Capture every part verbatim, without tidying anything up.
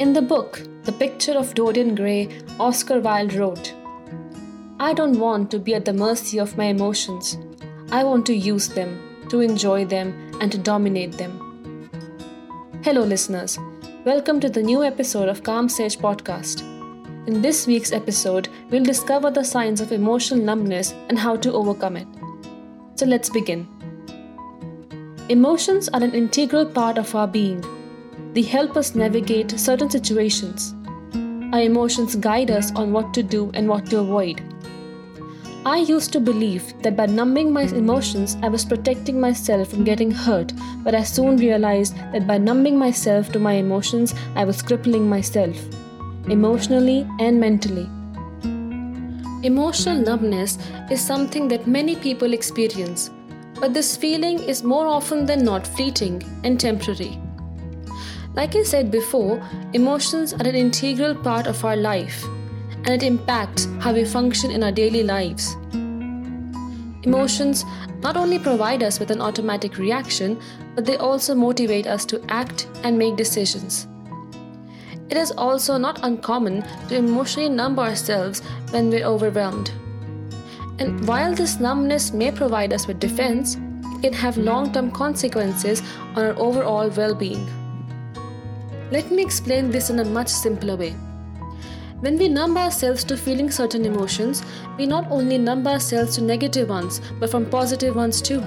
In the book, The Picture of Dorian Gray, Oscar Wilde wrote, "I don't want to be at the mercy of my emotions. I want to use them, to enjoy them, and to dominate them." Hello listeners, welcome to the new episode of Calm Sage Podcast. In this week's episode, we'll discover the signs of emotional numbness and how to overcome it. So let's begin. Emotions are an integral part of our being. They help us navigate certain situations. Our emotions guide us on what to do and what to avoid. I used to believe that by numbing my emotions, I was protecting myself from getting hurt, but I soon realized that by numbing myself to my emotions, I was crippling myself, emotionally and mentally. Emotional numbness is something that many people experience. But this feeling is more often than not fleeting and temporary. Like I said before, emotions are an integral part of our life, and it impacts how we function in our daily lives. Emotions not only provide us with an automatic reaction, but they also motivate us to act and make decisions. It is also not uncommon to emotionally numb ourselves when we're overwhelmed. And while this numbness may provide us with defense, it can have long-term consequences on our overall well-being. Let me explain this in a much simpler way. When we numb ourselves to feeling certain emotions, we not only numb ourselves to negative ones, but from positive ones too.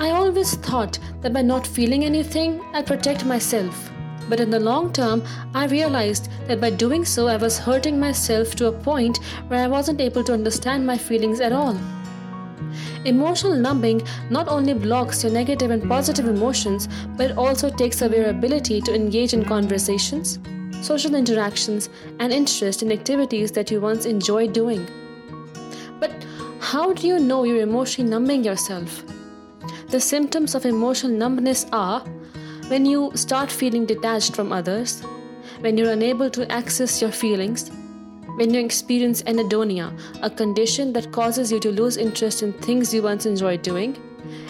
I always thought that by not feeling anything, I protect myself. But in the long term, I realized that by doing so, I was hurting myself to a point where I wasn't able to understand my feelings at all. Emotional numbing not only blocks your negative and positive emotions, but it also takes away your ability to engage in conversations, social interactions, and interest in activities that you once enjoyed doing. But how do you know you're emotionally numbing yourself? The symptoms of emotional numbness are: when you start feeling detached from others, when you're unable to access your feelings, when you experience anhedonia, a condition that causes you to lose interest in things you once enjoyed doing,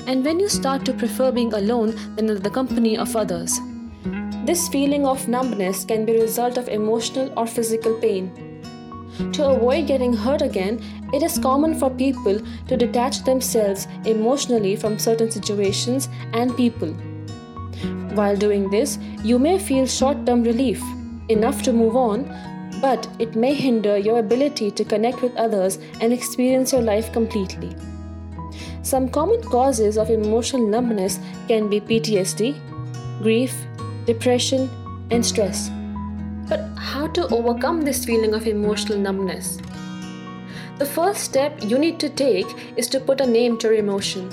and when you start to prefer being alone than in the company of others. This feeling of numbness can be a result of emotional or physical pain. To avoid getting hurt again, it is common for people to detach themselves emotionally from certain situations and people. While doing this, you may feel short-term relief, enough to move on, but it may hinder your ability to connect with others and experience your life completely. Some common causes of emotional numbness can be P T S D, grief, depression, and stress. But how to overcome this feeling of emotional numbness? The first step you need to take is to put a name to your emotion.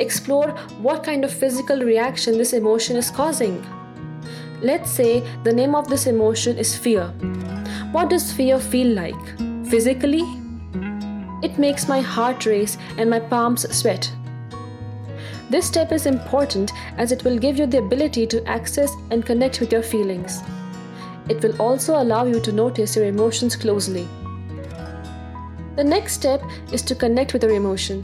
Explore what kind of physical reaction this emotion is causing. Let's say the name of this emotion is fear. What does fear feel like? Physically? It makes my heart race and my palms sweat. This step is important as it will give you the ability to access and connect with your feelings. It will also allow you to notice your emotions closely. The next step is to connect with your emotion.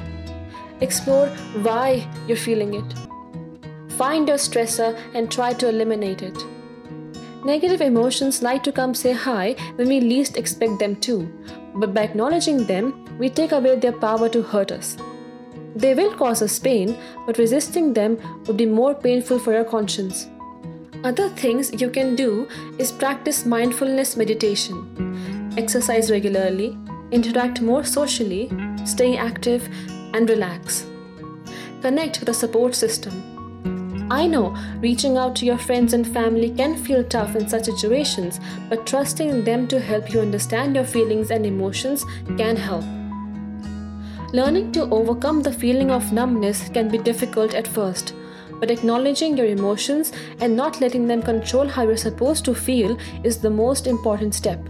Explore why you're feeling it. Find your stressor and try to eliminate it. Negative emotions like to come say hi when we least expect them to, but by acknowledging them, we take away their power to hurt us. They will cause us pain, but resisting them would be more painful for your conscience. Other things you can do is practice mindfulness meditation, exercise regularly, interact more socially, stay active, and relax. Connect with a support system. I know reaching out to your friends and family can feel tough in such situations, but trusting them to help you understand your feelings and emotions can help. Learning to overcome the feeling of numbness can be difficult at first, but acknowledging your emotions and not letting them control how you're supposed to feel is the most important step.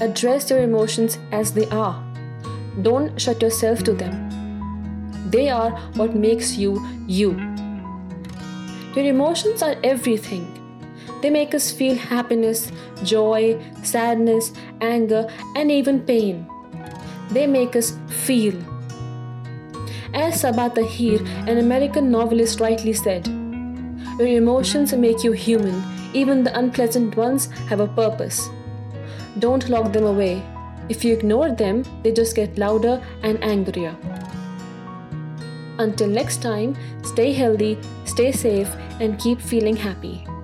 Address your emotions as they are. Don't shut yourself to them. They are what makes you, you. Your emotions are everything. They make us feel happiness, joy, sadness, anger, and even pain. They make us feel. As Sabaa Tahir, an American novelist, rightly said, Your emotions make you human. Even the unpleasant ones have a purpose. Don't lock them away. If you ignore them, they just get louder and angrier. Until next time, stay healthy, stay safe, and keep feeling happy.